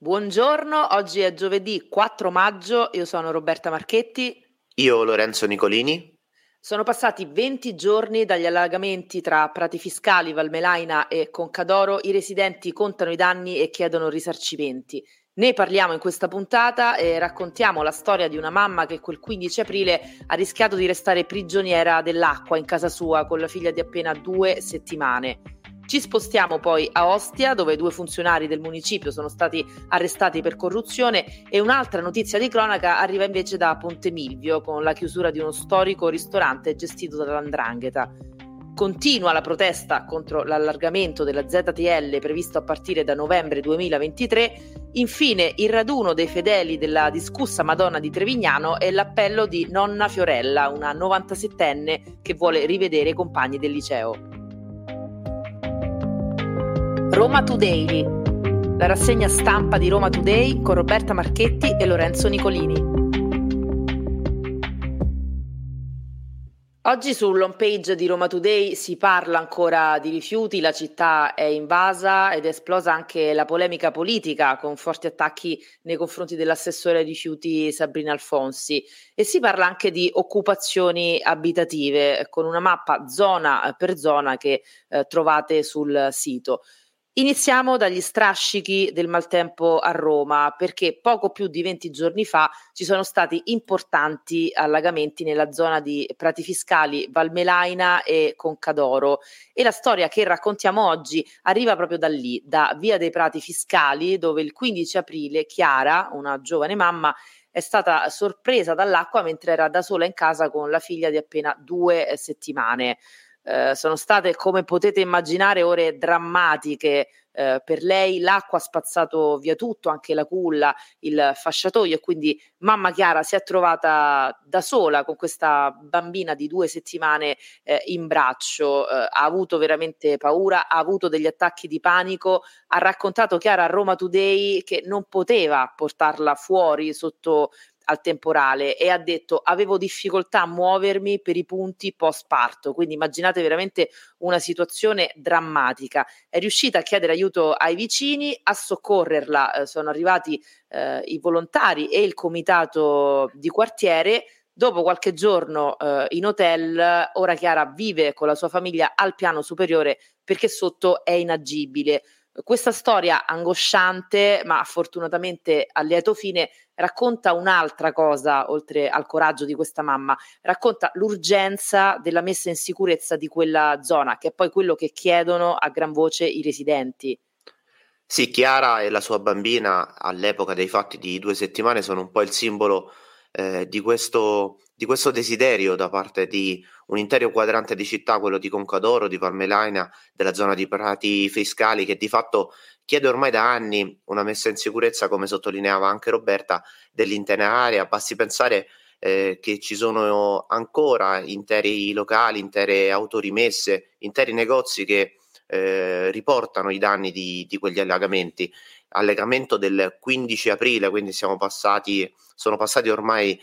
Buongiorno, oggi è giovedì 4 maggio, io sono Roberta Marchetti. Io Lorenzo Nicolini. Sono passati 20 giorni dagli allagamenti tra Prati Fiscali, Valmelaina e Conca d'Oro. I residenti contano i danni e chiedono risarcimenti. Ne parliamo in questa puntata e raccontiamo la storia di una mamma che quel 15 aprile ha rischiato di restare prigioniera dell'acqua in casa sua con la figlia di appena 2 settimane. Ci spostiamo poi a Ostia, dove 2 funzionari del municipio sono stati arrestati per corruzione, e un'altra notizia di cronaca arriva invece da Ponte Milvio, con la chiusura di uno storico ristorante gestito dall''ndrangheta. Continua la protesta contro l'allargamento della ZTL previsto a partire da novembre 2023. Infine il raduno dei fedeli della discussa Madonna di Trevignano e l'appello di nonna Fiorella, una 97enne che vuole rivedere i compagni del liceo. RomaTodaily, la rassegna stampa di Roma Today con Roberta Marchetti e Lorenzo Nicolini. Oggi sull'home page di Roma Today si parla ancora di rifiuti, la città è invasa ed è esplosa anche la polemica politica con forti attacchi nei confronti dell'assessore ai rifiuti Sabrina Alfonsi, e si parla anche di occupazioni abitative con una mappa zona per zona che trovate sul sito. Iniziamo dagli strascichi del maltempo a Roma, perché poco più di 20 giorni fa ci sono stati importanti allagamenti nella zona di Prati Fiscali, Valmelaina e Conca d'Oro, e la storia che raccontiamo oggi arriva proprio da lì, da Via dei Prati Fiscali, dove il 15 aprile Chiara, una giovane mamma, è stata sorpresa dall'acqua mentre era da sola in casa con la figlia di appena 2 settimane. Sono state, come potete immaginare, ore drammatiche per lei. L'acqua ha spazzato via tutto, anche la culla, il fasciatoio, e quindi mamma Chiara si è trovata da sola con questa bambina di 2 settimane in braccio. Ha avuto veramente paura, ha avuto degli attacchi di panico. Ha raccontato Chiara a Roma Today che non poteva portarla fuori sotto al temporale, e ha detto: avevo difficoltà a muovermi per i punti post parto. Quindi immaginate veramente una situazione drammatica. È riuscita a chiedere aiuto ai vicini, a soccorrerla sono arrivati i volontari e il comitato di quartiere. Dopo qualche giorno in hotel, ora Chiara vive con la sua famiglia al piano superiore perché sotto è inagibile. Questa storia angosciante, ma fortunatamente a lieto fine, racconta un'altra cosa, oltre al coraggio di questa mamma. Racconta l'urgenza della messa in sicurezza di quella zona, che è poi quello che chiedono a gran voce i residenti. Sì, Chiara e la sua bambina, all'epoca dei fatti di 2 settimane, sono un po' il simbolo di questo desiderio da parte di un intero quadrante di città, quello di Conca d'Oro, di Valmelaina, della zona di Prati Fiscali, che di fatto chiede ormai da anni una messa in sicurezza, come sottolineava anche Roberta, dell'intera area. Basti pensare che ci sono ancora interi locali, intere autorimesse, interi negozi che riportano i danni di quegli allagamenti. Allagamento del 15 aprile, quindi sono passati ormai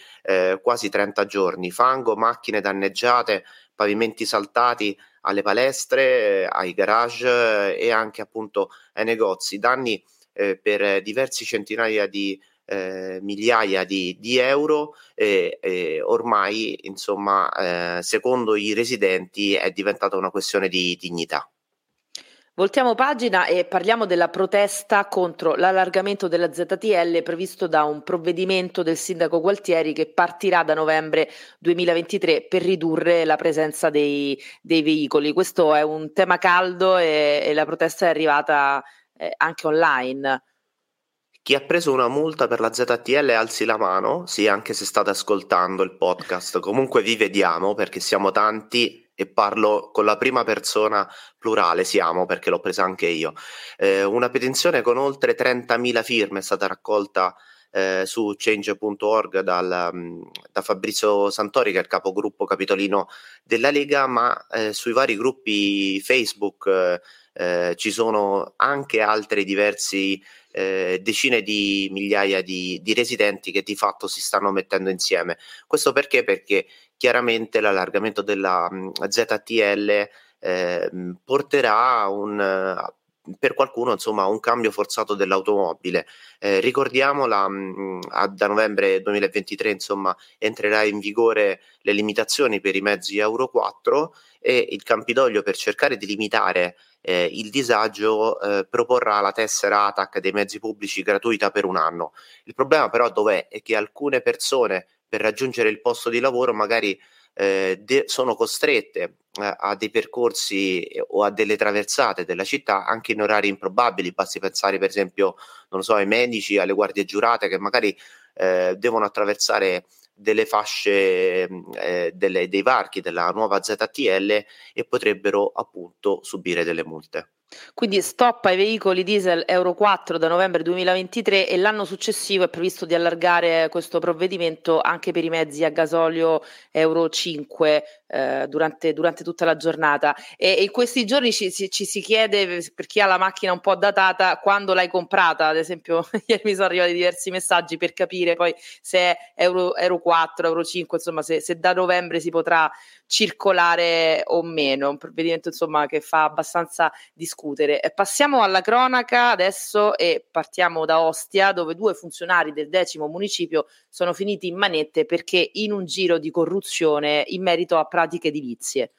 quasi 30 giorni. Fango, macchine danneggiate, pavimenti saltati alle palestre, ai garage e anche appunto ai negozi. Danni per diversi centinaia di migliaia di euro, e ormai, insomma, secondo i residenti è diventata una questione di dignità. Voltiamo pagina e parliamo della protesta contro l'allargamento della ZTL previsto da un provvedimento del sindaco Gualtieri che partirà da novembre 2023 per ridurre la presenza dei veicoli. Questo è un tema caldo e la protesta è arrivata anche online. Chi ha preso una multa per la ZTL alzi la mano, sì, anche se state ascoltando il podcast. Comunque vi vediamo, perché siamo tanti, e parlo con la prima persona plurale, siamo, perché l'ho presa anche io. Una petizione con oltre 30.000 firme è stata raccolta su change.org da Fabrizio Santori, che è il capogruppo capitolino della Lega, ma sui vari gruppi Facebook ci sono anche altri diversi decine di migliaia di residenti che di fatto si stanno mettendo insieme. Questo perché chiaramente l'allargamento della ZTL porterà per qualcuno insomma un cambio forzato dell'automobile. Ricordiamola, da novembre 2023 insomma entrerà in vigore le limitazioni per i mezzi Euro 4 e il Campidoglio, per cercare di limitare il disagio, proporrà la tessera ATAC dei mezzi pubblici gratuita per un anno. Il problema però dov'è? È che alcune persone per raggiungere il posto di lavoro magari sono costrette a dei percorsi o a delle traversate della città anche in orari improbabili. Basti pensare per esempio, non so, ai medici, alle guardie giurate che magari devono attraversare delle fasce dei varchi della nuova ZTL e potrebbero appunto subire delle multe. Quindi stop ai veicoli diesel Euro 4 da novembre 2023, e l'anno successivo è previsto di allargare questo provvedimento anche per i mezzi a gasolio Euro 5 durante tutta la giornata. E in questi giorni ci si chiede, per chi ha la macchina un po' datata, quando l'hai comprata. Ad esempio ieri mi sono arrivati diversi messaggi per capire poi se è Euro 4, Euro 5, insomma se da novembre si potrà circolare o meno. Un provvedimento insomma che fa abbastanza discutere. Passiamo alla cronaca adesso e partiamo da Ostia, dove 2 funzionari del 10° municipio sono finiti in manette perché in un giro di corruzione in merito a pratiche edilizie.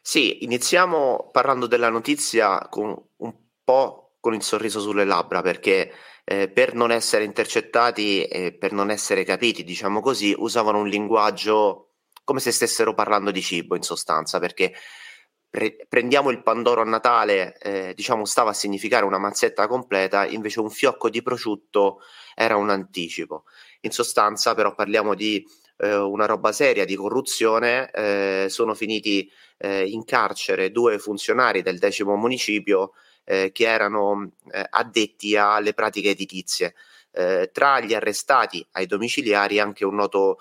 Sì, iniziamo parlando della notizia con un po' con il sorriso sulle labbra, perché per non essere intercettati e per non essere capiti, diciamo così, usavano un linguaggio come se stessero parlando di cibo, in sostanza, perché prendiamo il pandoro a Natale, diciamo stava a significare una mazzetta completa, invece un fiocco di prosciutto era un anticipo. In sostanza però parliamo di una roba seria, di corruzione. Sono finiti in carcere 2 funzionari del 10° municipio che erano addetti alle pratiche edilizie. Tra gli arrestati ai domiciliari anche un noto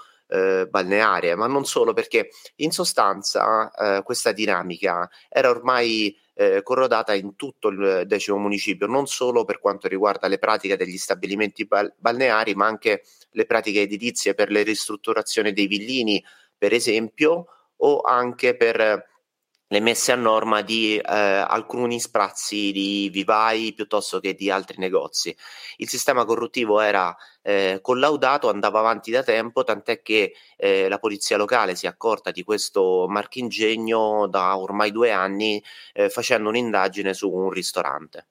balneare, ma non solo, perché in sostanza questa dinamica era ormai corrodata in tutto il 10° municipio, non solo per quanto riguarda le pratiche degli stabilimenti balneari, ma anche le pratiche edilizie per le ristrutturazioni dei villini, per esempio, o anche per le messe a norma di alcuni spazi di vivai piuttosto che di altri negozi. Il sistema corruttivo era collaudato, andava avanti da tempo, tant'è che la polizia locale si è accorta di questo marchingegno da ormai 2 anni facendo un'indagine su un ristorante.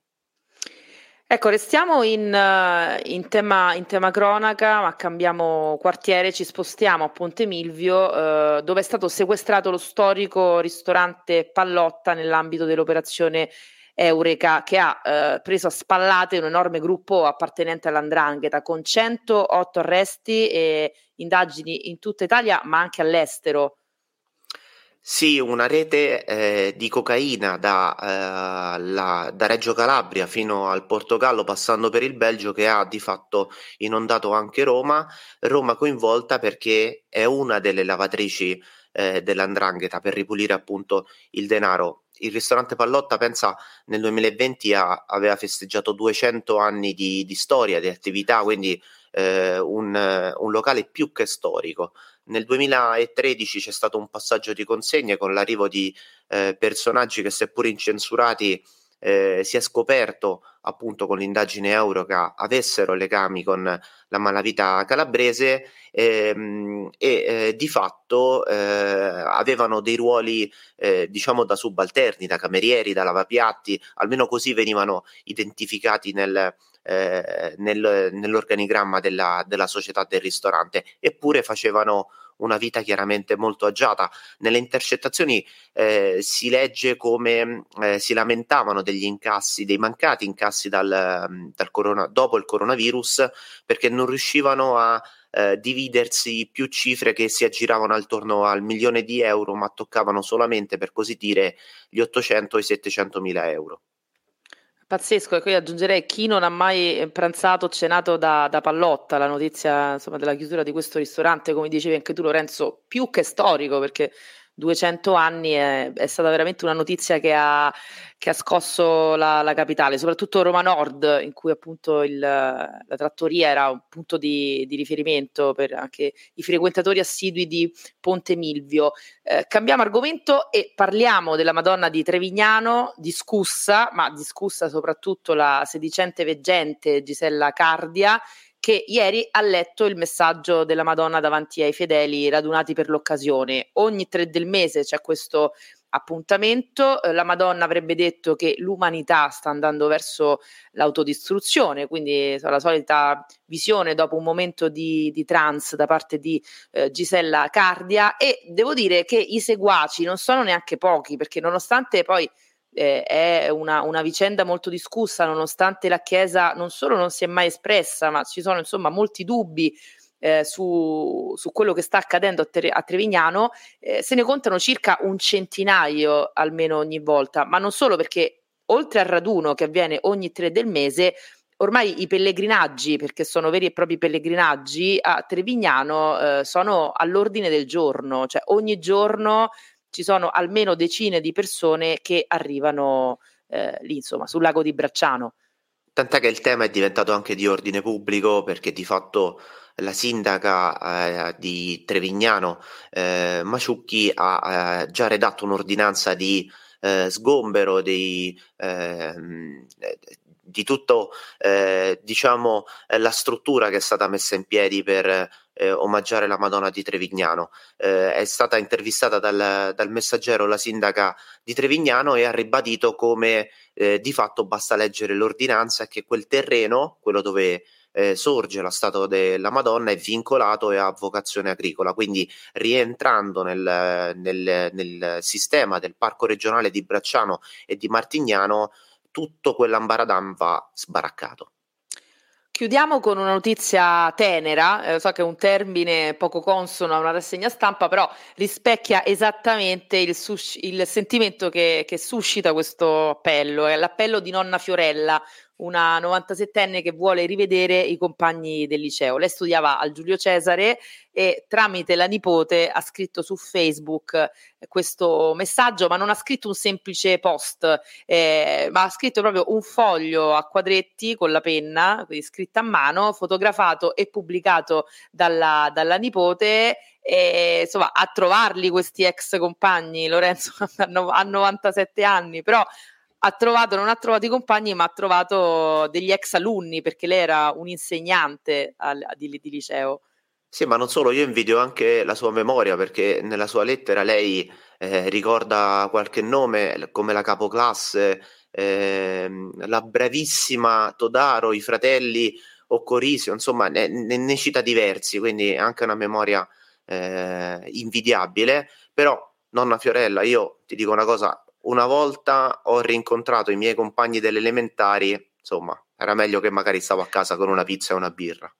Ecco, restiamo in tema cronaca, ma cambiamo quartiere, ci spostiamo a Ponte Milvio, dove è stato sequestrato lo storico ristorante Pallotta nell'ambito dell'operazione Eureka, che ha preso a spallate un enorme gruppo appartenente all''ndrangheta, con 108 arresti e indagini in tutta Italia, ma anche all'estero. Sì, una rete di cocaina da Reggio Calabria fino al Portogallo, passando per il Belgio, che ha di fatto inondato anche Roma, coinvolta perché è una delle lavatrici dell''ndrangheta per ripulire appunto il denaro. Il ristorante Pallotta, pensa, nel 2020 aveva festeggiato 200 anni di storia, di attività, quindi un locale più che storico. Nel 2013 c'è stato un passaggio di consegne con l'arrivo di personaggi che, seppur incensurati, si è scoperto appunto con l'indagine Eureka avessero legami con la malavita calabrese e di fatto avevano dei ruoli diciamo da subalterni, da camerieri, da lavapiatti, almeno così venivano identificati nell'organigramma della società del ristorante, eppure facevano una vita chiaramente molto agiata. Nelle intercettazioni si legge come si lamentavano dei mancati incassi dopo il coronavirus, perché non riuscivano a dividersi più cifre che si aggiravano attorno al €1.000.000, ma toccavano solamente, per così dire, gli 800 e i 700.000 euro. Pazzesco, e qui aggiungerei chi non ha mai pranzato o cenato da Pallotta. La notizia insomma della chiusura di questo ristorante, come dicevi anche tu Lorenzo, più che storico, perché 200 anni è stata veramente una notizia che ha scosso la capitale, soprattutto Roma Nord, in cui appunto la trattoria era un punto di riferimento per anche i frequentatori assidui di Ponte Milvio. Cambiamo argomento e parliamo della Madonna di Trevignano, discussa soprattutto la sedicente veggente Gisella Cardia, che ieri ha letto il messaggio della Madonna davanti ai fedeli radunati per l'occasione. Ogni 3 del mese c'è questo appuntamento. La Madonna avrebbe detto che l'umanità sta andando verso l'autodistruzione, quindi la solita visione dopo un momento di trance da parte di Gisella Cardia, e devo dire che i seguaci non sono neanche pochi, perché nonostante poi è una vicenda molto discussa, nonostante la Chiesa non solo non si è mai espressa, ma ci sono insomma molti dubbi su quello che sta accadendo a Trevignano, se ne contano circa un centinaio almeno ogni volta, ma non solo, perché oltre al raduno che avviene ogni 3 del mese, ormai i pellegrinaggi, perché sono veri e propri pellegrinaggi a Trevignano, sono all'ordine del giorno, cioè ogni giorno ci sono almeno decine di persone che arrivano lì, insomma, sul lago di Bracciano. Tant'è che il tema è diventato anche di ordine pubblico, perché di fatto la sindaca di Trevignano, Maciucchi, ha già redatto un'ordinanza di sgombero di tutto diciamo la struttura che è stata messa in piedi per omaggiare la Madonna di Trevignano. È stata intervistata dal Messaggero la sindaca di Trevignano e ha ribadito come di fatto basta leggere l'ordinanza e che quel terreno, quello dove sorge la statua della Madonna, è vincolato e ha vocazione agricola, quindi rientrando nel sistema del parco regionale di Bracciano e di Martignano tutto quell'ambaradam va sbaraccato. Chiudiamo con una notizia tenera, so che è un termine poco consono a una rassegna stampa, però rispecchia esattamente il sentimento che suscita questo appello, è l'appello di nonna Fiorella, una 97enne che vuole rivedere i compagni del liceo. Lei studiava al Giulio Cesare e tramite la nipote ha scritto su Facebook questo messaggio, ma non ha scritto un semplice post, ma ha scritto proprio un foglio a quadretti con la penna, quindi scritto a mano, fotografato e pubblicato dalla nipote. E, insomma, a trovarli questi ex compagni, Lorenzo ha 97 anni, però non ha trovato i compagni, ma ha trovato degli ex alunni, perché lei era un'insegnante di liceo. Sì, ma non solo, io invidio anche la sua memoria, perché nella sua lettera lei ricorda qualche nome, come la capoclasse, la bravissima Todaro, i fratelli Ocorrisio, insomma ne cita diversi, quindi anche una memoria invidiabile. Però nonna Fiorella, io ti dico una cosa, una volta ho rincontrato i miei compagni delle elementari, insomma, era meglio che magari stavo a casa con una pizza e una birra.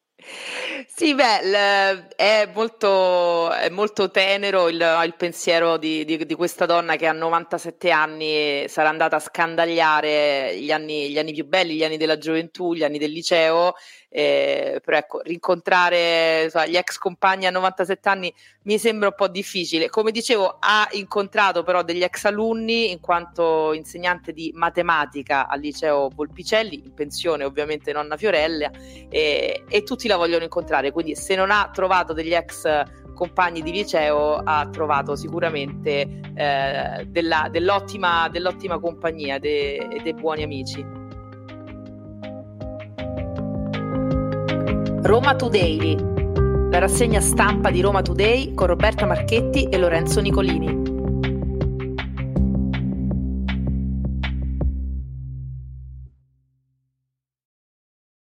Sì, beh, è molto tenero il pensiero di questa donna che a 97 anni sarà andata a scandagliare gli anni più belli, gli anni della gioventù, gli anni del liceo, però ecco, rincontrare gli ex compagni a 97 anni mi sembra un po' difficile. Come dicevo, ha incontrato però degli ex alunni in quanto insegnante di matematica al liceo Volpicelli, in pensione ovviamente nonna Fiorella, e tutti la vogliono incontrare, quindi se non ha trovato degli ex compagni di liceo ha trovato sicuramente dell'ottima compagnia e dei buoni amici. Roma Todaily, la rassegna stampa di Roma Today con Roberta Marchetti e Lorenzo Nicolini.